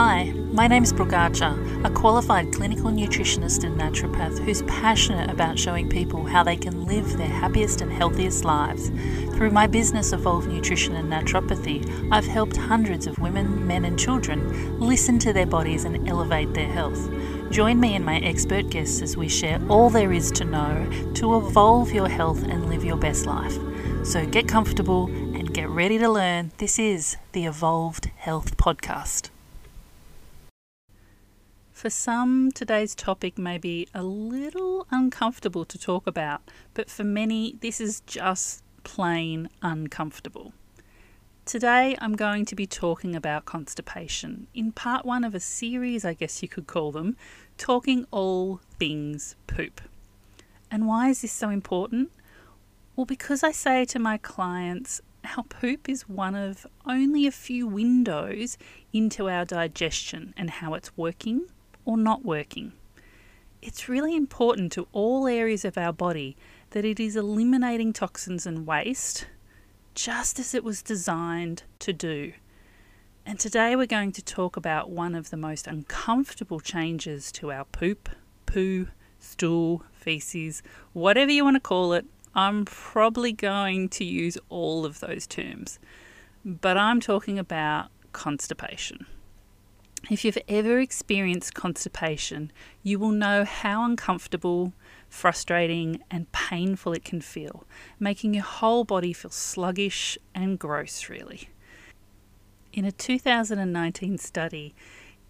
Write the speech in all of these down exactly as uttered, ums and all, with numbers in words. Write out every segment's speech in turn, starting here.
Hi, my name is Brooke Archer, a qualified clinical nutritionist and naturopath who's passionate about showing people how they can live their happiest and healthiest lives. Through my business Evolved Nutrition and Naturopathy, I've helped hundreds of women, men and children listen to their bodies and elevate their health. Join me and my expert guests as we share all there is to know to evolve your health and live your best life. So get comfortable and get ready to learn. This is the Evolved Health Podcast. For some, today's topic may be a little uncomfortable to talk about, but for many, this is just plain uncomfortable. Today, I'm going to be talking about constipation in part one of a series, I guess you could call them, talking all things poop. And why is this so important? Well, because I say to my clients, our poop is one of only a few windows into our digestion and how it's working or not working. It's really important to all areas of our body that it is eliminating toxins and waste just as it was designed to do. And today we're going to talk about one of the most uncomfortable changes to our poop, poo, stool, feces, whatever you want to call it. I'm probably going to use all of those terms, but I'm talking about constipation. If you've ever experienced constipation, you will know how uncomfortable, frustrating, and painful it can feel, making your whole body feel sluggish and gross, really. In a two thousand nineteen study,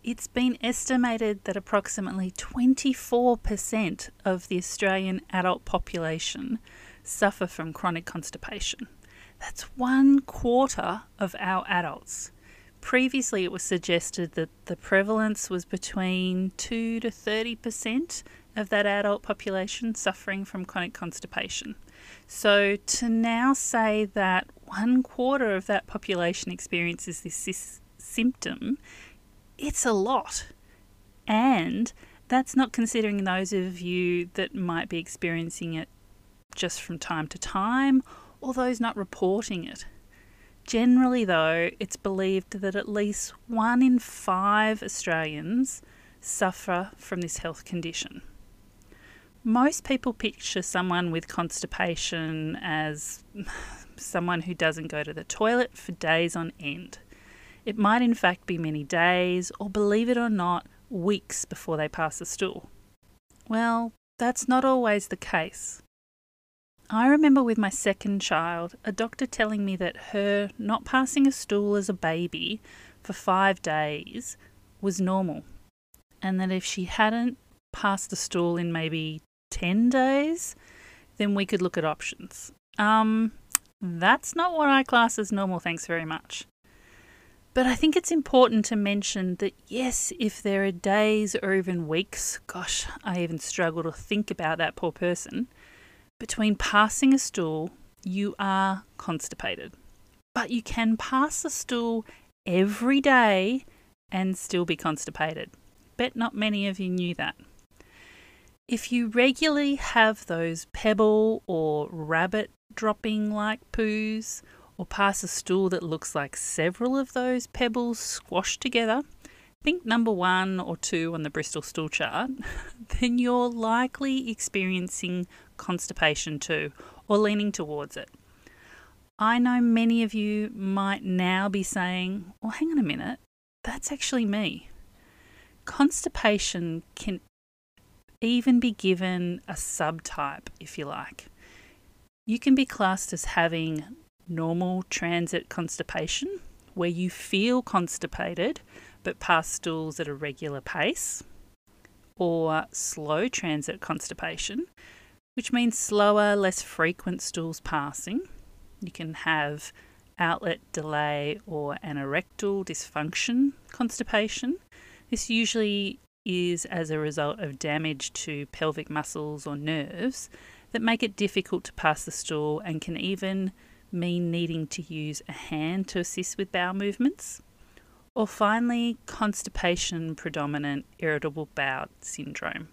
it's been estimated that approximately twenty-four percent of the Australian adult population suffer from chronic constipation. That's one quarter of our adults. Previously, it was suggested that the prevalence was between two to thirty percent of that adult population suffering from chronic constipation. So to now say that one quarter of that population experiences this, this symptom, it's a lot. And that's not considering those of you that might be experiencing it just from time to time or those not reporting it. Generally, though, it's believed that at least one in five Australians suffer from this health condition. Most people picture someone with constipation as someone who doesn't go to the toilet for days on end. It might in fact be many days or, believe it or not, weeks before they pass the stool. Well, that's not always the case. I remember with my second child, a doctor telling me that her not passing a stool as a baby for five days was normal, and that if she hadn't passed the stool in maybe ten days, then we could look at options. Um, that's not what I class as normal, thanks very much. But I think it's important to mention that, yes, if there are days or even weeks, gosh, I even struggle to think about that poor person, between passing a stool, you are constipated. But you can pass a stool every day and still be constipated. Bet not many of you knew that. If you regularly have those pebble or rabbit dropping like poos, or pass a stool that looks like several of those pebbles squashed together, think number one or two on the Bristol Stool Chart, then you're likely experiencing constipation too, or leaning towards it. I know many of you might now be saying, well, hang on a minute, that's actually me. Constipation can even be given a subtype, if you like. You can be classed as having normal transit constipation, where you feel constipated but pass stools at a regular pace, or slow transit constipation, which means slower, less frequent stools passing. You can have outlet delay or anorectal dysfunction constipation. This usually is as a result of damage to pelvic muscles or nerves that make it difficult to pass the stool and can even mean needing to use a hand to assist with bowel movements. Or finally, constipation-predominant irritable bowel syndrome,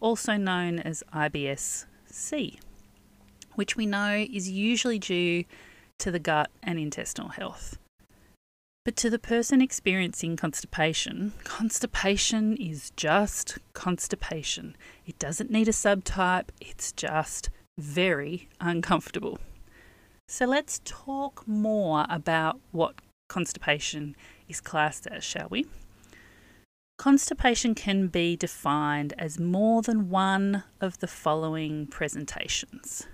also known as I B S C, which we know is usually due to the gut and intestinal health. But to the person experiencing constipation, constipation is just constipation. It doesn't need a subtype, it's just very uncomfortable. So let's talk more about what constipation is classed as, shall we? Constipation can be defined as more than one of the following presentations.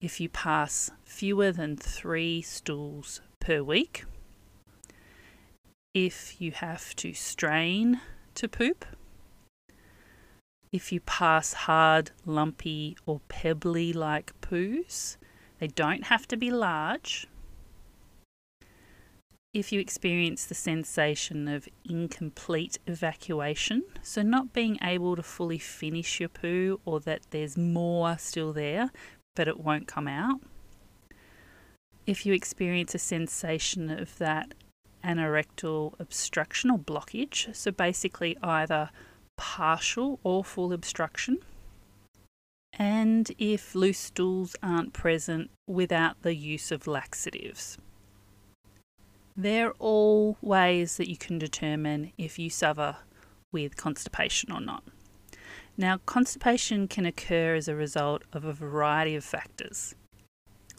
If you pass fewer than three stools per week, if you have to strain to poop, if you pass hard, lumpy or pebbly-like poos, they don't have to be large, if you experience the sensation of incomplete evacuation, so not being able to fully finish your poo or that there's more still there but it won't come out, if you experience a sensation of that anorectal obstruction or blockage, so basically either partial or full obstruction, and if loose stools aren't present without the use of laxatives. They're all ways that you can determine if you suffer with constipation or not. Now, constipation can occur as a result of a variety of factors.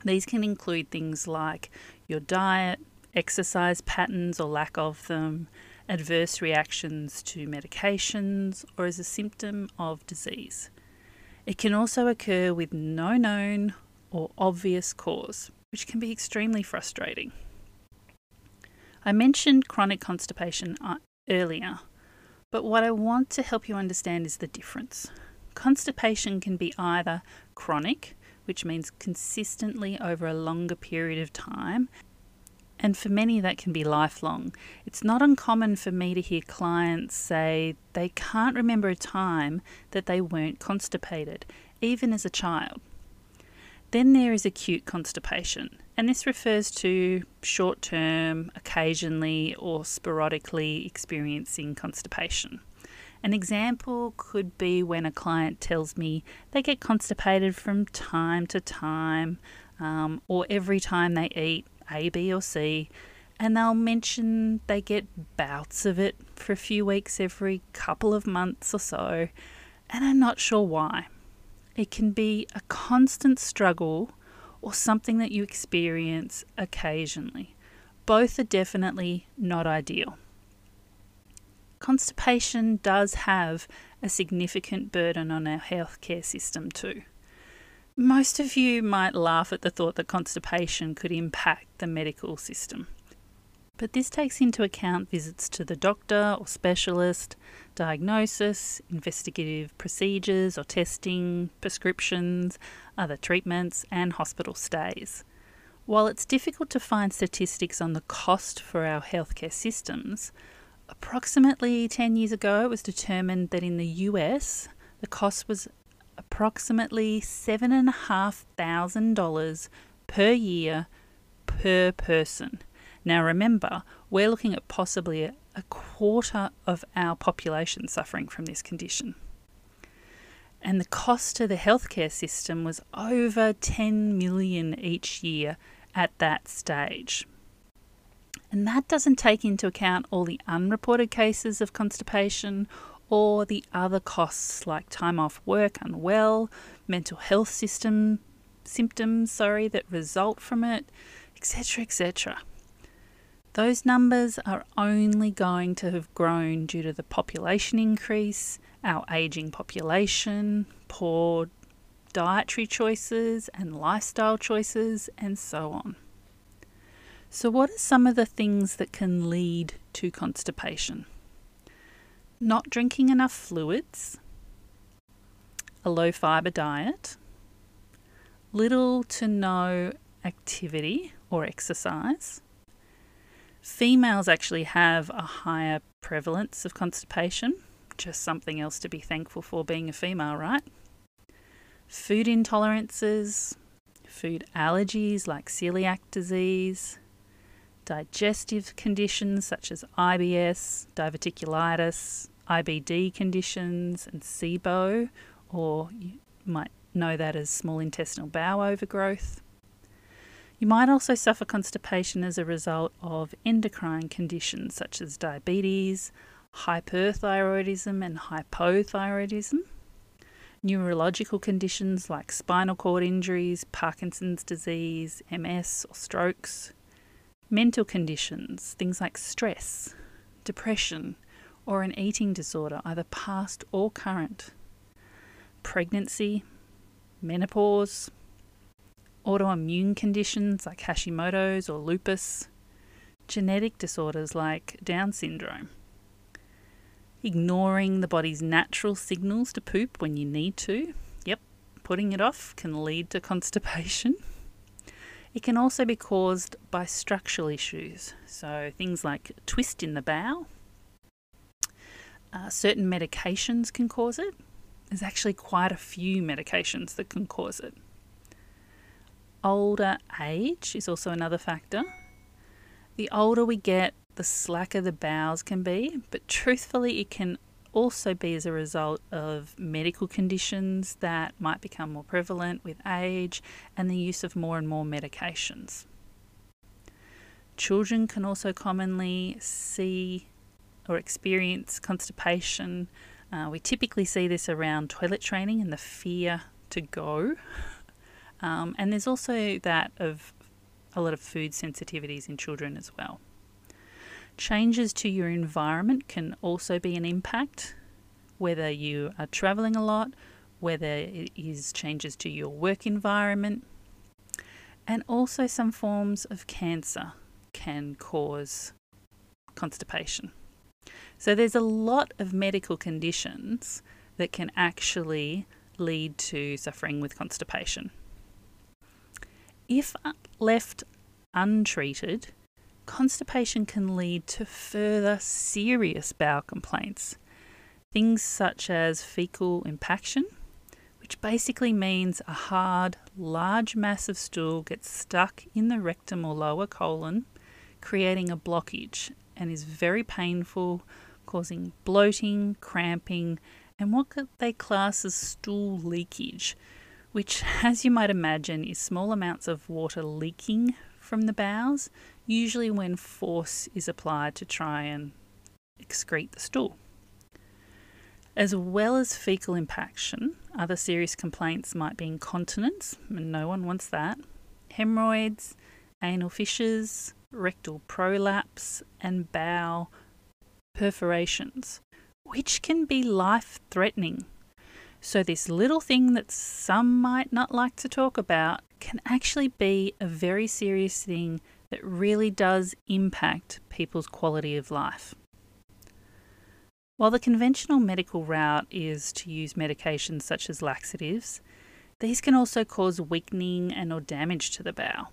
These can include things like your diet, exercise patterns or lack of them, adverse reactions to medications, or as a symptom of disease. It can also occur with no known or obvious cause, which can be extremely frustrating. I mentioned chronic constipation earlier, but what I want to help you understand is the difference. Constipation can be either chronic, which means consistently over a longer period of time, and for many that can be lifelong. It's not uncommon for me to hear clients say they can't remember a time that they weren't constipated, even as a child. Then there is acute constipation, and this refers to short-term, occasionally or sporadically experiencing constipation. An example could be when a client tells me they get constipated from time to time, um, or every time they eat A, B or C, and they'll mention they get bouts of it for a few weeks every couple of months or so, and I'm not sure why. It can be a constant struggle or something that you experience occasionally. Both are definitely not ideal. Constipation does have a significant burden on our healthcare system too. Most of you might laugh at the thought that constipation could impact the medical system. But this takes into account visits to the doctor or specialist, diagnosis, investigative procedures or testing, prescriptions, other treatments, and hospital stays. While it's difficult to find statistics on the cost for our healthcare systems, approximately ten years ago it was determined that in the U S the cost was approximately seven thousand five hundred dollars per year per person. Now remember, we're looking at possibly a quarter of our population suffering from this condition. And the cost to the healthcare system was over ten million dollars each year at that stage. And that doesn't take into account all the unreported cases of constipation or the other costs like time off work, unwell, mental health system symptoms, sorry, that result from it, et cetera, et cetera. Those numbers are only going to have grown due to the population increase, our ageing population, poor dietary choices and lifestyle choices, and so on. So what are some of the things that can lead to constipation? Not drinking enough fluids, a low fibre diet, little to no activity or exercise. Females actually have a higher prevalence of constipation, just something else to be thankful for being a female, right? Food intolerances, food allergies like celiac disease, digestive conditions such as I B S, diverticulitis, I B D conditions, and SIBO, or you might know that as small intestinal bowel overgrowth. You might also suffer constipation as a result of endocrine conditions such as diabetes, hyperthyroidism and hypothyroidism, neurological conditions like spinal cord injuries, Parkinson's disease, M S or strokes, mental conditions, things like stress, depression, or an eating disorder, either past or current, pregnancy, menopause, autoimmune conditions like Hashimoto's or lupus, genetic disorders like Down syndrome, ignoring the body's natural signals to poop when you need to. Yep, putting it off can lead to constipation. It can also be caused by structural issues, so things like twist in the bowel. Uh, certain medications can cause it. There's actually quite a few medications that can cause it. Older age is also another factor. The older we get, the slacker the bowels can be, but truthfully it can also be as a result of medical conditions that might become more prevalent with age and the use of more and more medications. Children can also commonly see or experience constipation. Uh, we typically see this around toilet training and the fear to go. Um, and there's also that of a lot of food sensitivities in children as well. Changes to your environment can also be an impact, whether you are traveling a lot, whether it is changes to your work environment, and also some forms of cancer can cause constipation. So there's a lot of medical conditions that can actually lead to suffering with constipation. If left untreated, constipation can lead to further serious bowel complaints, things such as fecal impaction, which basically means a hard, large mass of stool gets stuck in the rectum or lower colon, creating a blockage and is very painful, causing bloating, cramping, and what they class as stool leakage, which, as you might imagine, is small amounts of water leaking from the bowels, usually when force is applied to try and excrete the stool. As well as fecal impaction, other serious complaints might be incontinence, and no one wants that, hemorrhoids, anal fissures, rectal prolapse, and bowel perforations, which can be life-threatening. So this little thing that some might not like to talk about can actually be a very serious thing that really does impact people's quality of life. While the conventional medical route is to use medications such as laxatives, these can also cause weakening and or damage to the bowel.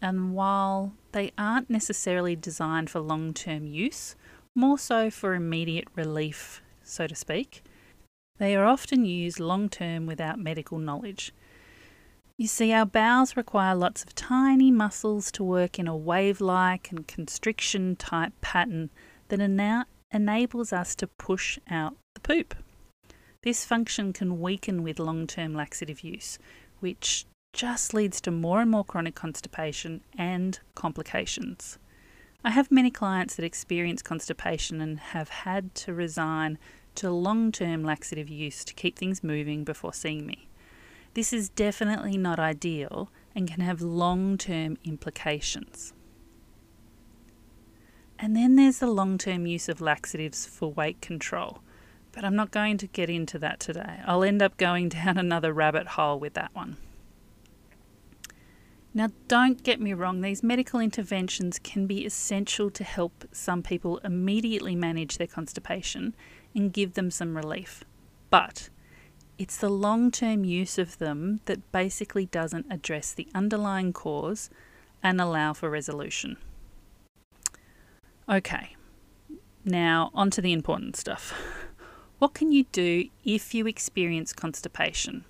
And while they aren't necessarily designed for long-term use, more so for immediate relief, so to speak, they are often used long-term without medical knowledge. You see, our bowels require lots of tiny muscles to work in a wave-like and constriction-type pattern that ena- enables us to push out the poop. This function can weaken with long-term laxative use, which just leads to more and more chronic constipation and complications. I have many clients that experience constipation and have had to resign to long-term laxative use to keep things moving before seeing me. This is definitely not ideal and can have long-term implications. And then there's the long-term use of laxatives for weight control, but I'm not going to get into that today. I'll end up going down another rabbit hole with that one. Now, don't get me wrong, these medical interventions can be essential to help some people immediately manage their constipation and give them some relief. But it's the long-term use of them that basically doesn't address the underlying cause and allow for resolution. Okay, now onto the important stuff. What can you do if you experience constipation?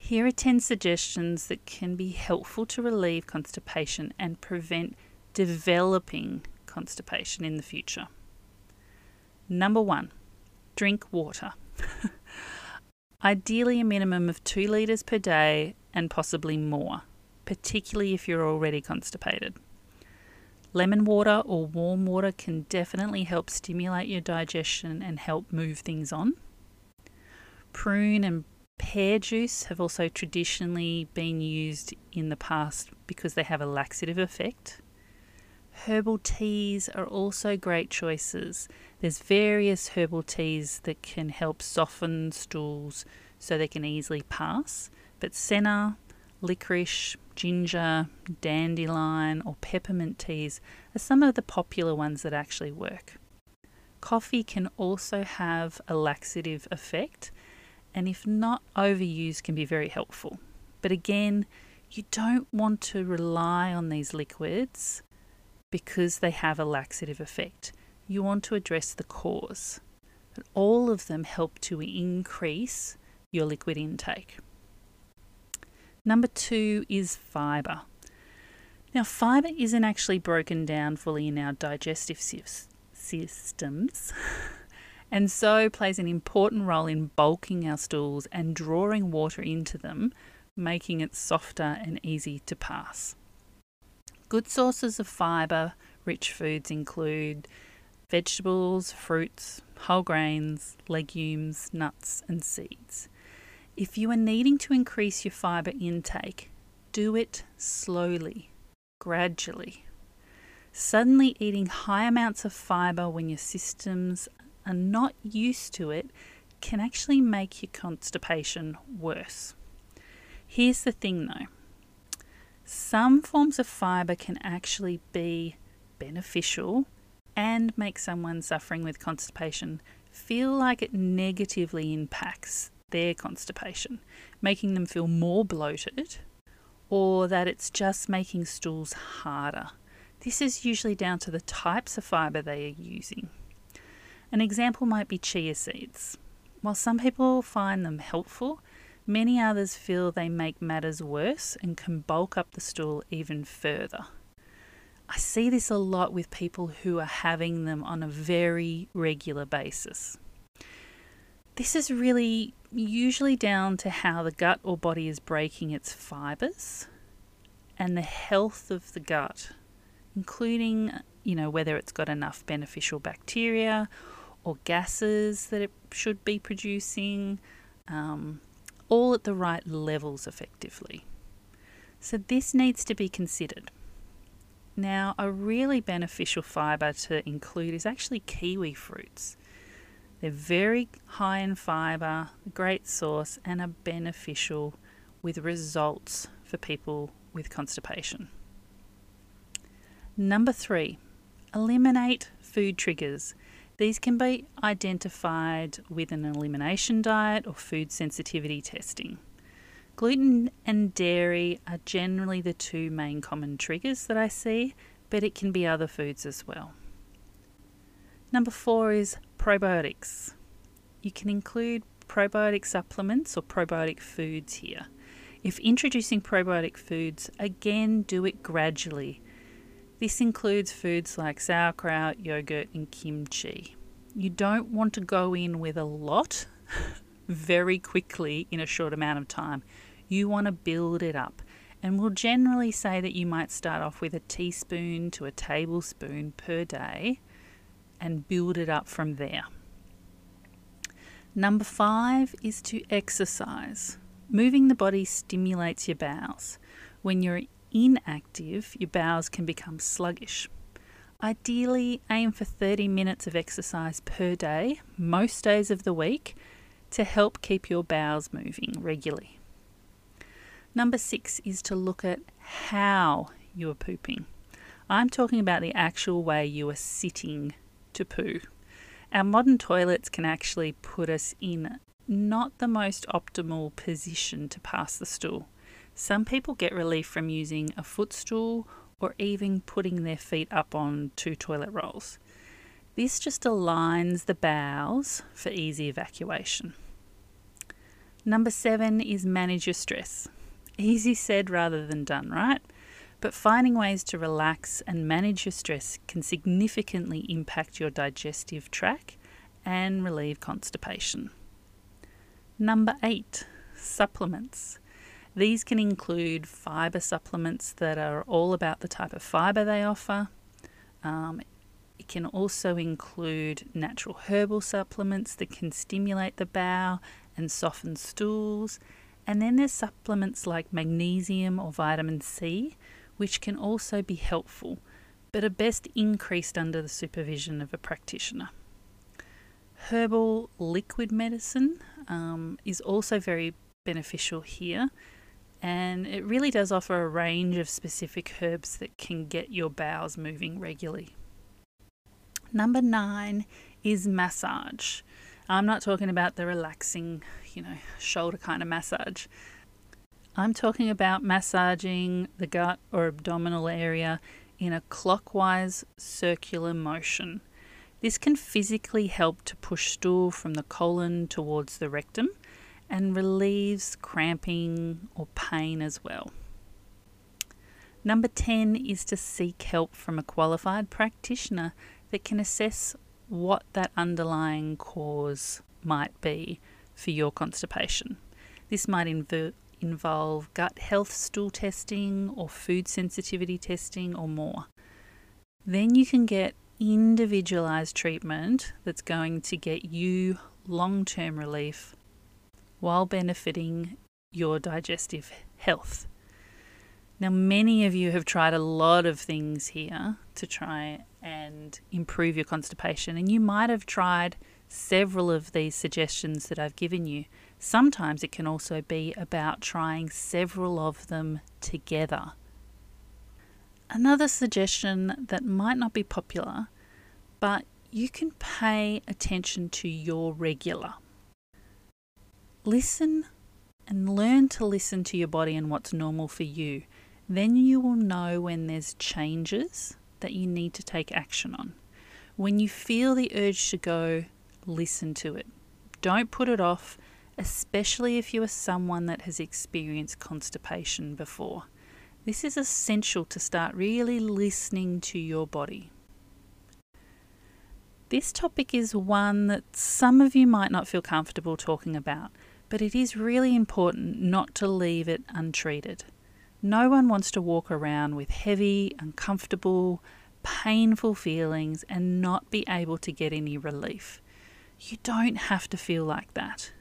Here are ten suggestions that can be helpful to relieve constipation and prevent developing constipation in the future. Number one, drink water. Ideally a minimum of two litres per day and possibly more. particularly if you're already constipated. Lemon water or warm water can definitely help stimulate your digestion and help move things on. Prune and pear juice have also traditionally been used in the past because they have a laxative effect. Herbal teas are also great choices. There's various herbal teas that can help soften stools so they can easily pass, but senna, licorice, ginger, dandelion or peppermint teas are some of the popular ones that actually work. Coffee can also have a laxative effect, and if not overused can be very helpful. But again, you don't want to rely on these liquids because they have a laxative effect. You want to address the cause. But all of them help to increase your liquid intake. Number two is fibre. Now, fibre isn't actually broken down fully in our digestive systems and so plays an important role in bulking our stools and drawing water into them, making it softer and easy to pass. Good sources of fibre-rich foods include vegetables, fruits, whole grains, legumes, nuts and seeds. If you are needing to increase your fibre intake, do it slowly, gradually. Suddenly eating high amounts of fibre when your systems are not used to it can actually make your constipation worse. Here's the thing though. Some forms of fibre can actually be beneficial and make someone suffering with constipation feel like it negatively impacts their constipation, making them feel more bloated or that it's just making stools harder. This is usually down to the types of fibre they are using. An example might be chia seeds. While some people find them helpful, many others feel they make matters worse and can bulk up the stool even further. I see this a lot with people who are having them on a very regular basis. This is really usually down to how the gut or body is breaking its fibres and the health of the gut, including, you know, whether it's got enough beneficial bacteria or gases that it should be producing, um, all at the right levels effectively. So this needs to be considered. Now, a really beneficial fibre to include is actually kiwi fruits. They're very high in fibre, great source, and are beneficial with results for people with constipation. Number three, eliminate food triggers. These can be identified with an elimination diet or food sensitivity testing. Gluten and dairy are generally the two main common triggers that I see, but it can be other foods as well. Number four is probiotics. You can include probiotic supplements or probiotic foods here. If introducing probiotic foods, again, do it gradually. This includes foods like sauerkraut, yogurt and kimchi. You don't want to go in with a lot very quickly in a short amount of time. You want to build it up, and we'll generally say that you might start off with a teaspoon to a tablespoon per day and build it up from there. Number five is to exercise. Moving the body stimulates your bowels. When you're inactive, your bowels can become sluggish. Ideally, aim for thirty minutes of exercise per day, most days of the week, to help keep your bowels moving regularly. Number six is to look at how you are pooping. I'm talking about the actual way you are sitting to poo. Our modern toilets can actually put us in not the most optimal position to pass the stool. Some people get relief from using a footstool or even putting their feet up on two toilet rolls. This just aligns the bowels for easy evacuation. Number seven is manage your stress. Easy said rather than done, right? But finding ways to relax and manage your stress can significantly impact your digestive tract and relieve constipation. Number eight, supplements. These can include fibre supplements that are all about the type of fibre they offer. Um, it can also include natural herbal supplements that can stimulate the bowel and soften stools. And then there's supplements like magnesium or vitamin C, which can also be helpful, but are best increased under the supervision of a practitioner. Herbal liquid medicine um, is also very beneficial here, and it really does offer a range of specific herbs that can get your bowels moving regularly. Number nine is massage. I'm not talking about the relaxing, you know, shoulder kind of massage. I'm talking about massaging the gut or abdominal area in a clockwise circular motion. This can physically help to push stool from the colon towards the rectum and relieves cramping or pain as well. Number ten is to seek help from a qualified practitioner that can assess what that underlying cause might be for your constipation. This might inv- involve gut health stool testing or food sensitivity testing or more. Then you can get individualized treatment that's going to get you long-term relief while benefiting your digestive health. Now, many of you have tried a lot of things here to try and improve your constipation, and you might have tried several of these suggestions that I've given you. Sometimes it can also be about trying several of them together. Another suggestion that might not be popular, but you can pay attention to your regular. Listen and learn to listen to your body and what's normal for you. Then you will know when there's changes that you need to take action on. When you feel the urge to go, listen to it. Don't put it off, especially if you are someone that has experienced constipation before. This is essential to start really listening to your body. This topic is one that some of you might not feel comfortable talking about, but it is really important not to leave it untreated. No one wants to walk around with heavy, uncomfortable, painful feelings and not be able to get any relief. You don't have to feel like that.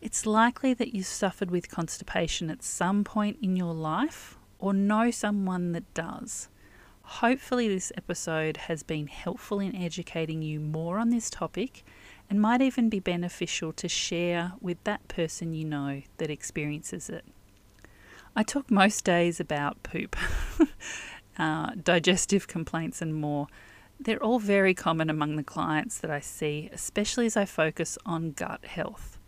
It's likely that you've suffered with constipation at some point in your life or know someone that does. Hopefully this episode has been helpful in educating you more on this topic and might even be beneficial to share with that person you know that experiences it. I talk most days about poop, uh, digestive complaints and more. They're all very common among the clients that I see, especially as I focus on gut health.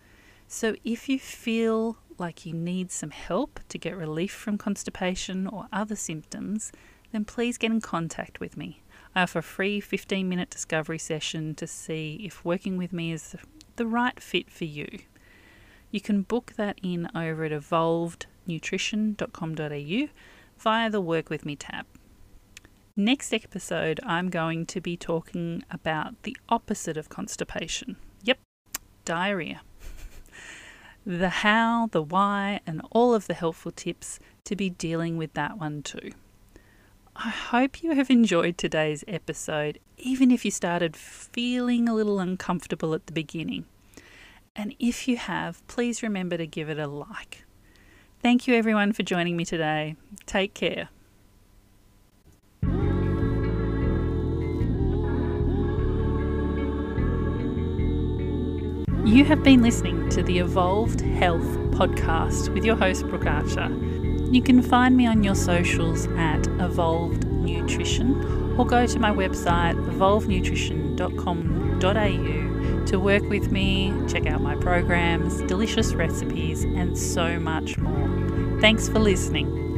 So if you feel like you need some help to get relief from constipation or other symptoms, then please get in contact with me. I offer a free fifteen minute discovery session to see if working with me is the right fit for you. You can book that in over at evolved nutrition dot com dot a u via the Work With Me tab. Next episode, I'm going to be talking about the opposite of constipation. Yep, diarrhea. The how, the why, and all of the helpful tips to be dealing with that one too. I hope you have enjoyed today's episode, even if you started feeling a little uncomfortable at the beginning. And if you have, please remember to give it a like. Thank you everyone for joining me today. Take care. You have been listening to the Evolved Health Podcast with your host, Brooke Archer. You can find me on your socials at Evolved Nutrition or go to my website evolved nutrition dot com dot a u to work with me, check out my programs, delicious recipes, and so much more. Thanks for listening.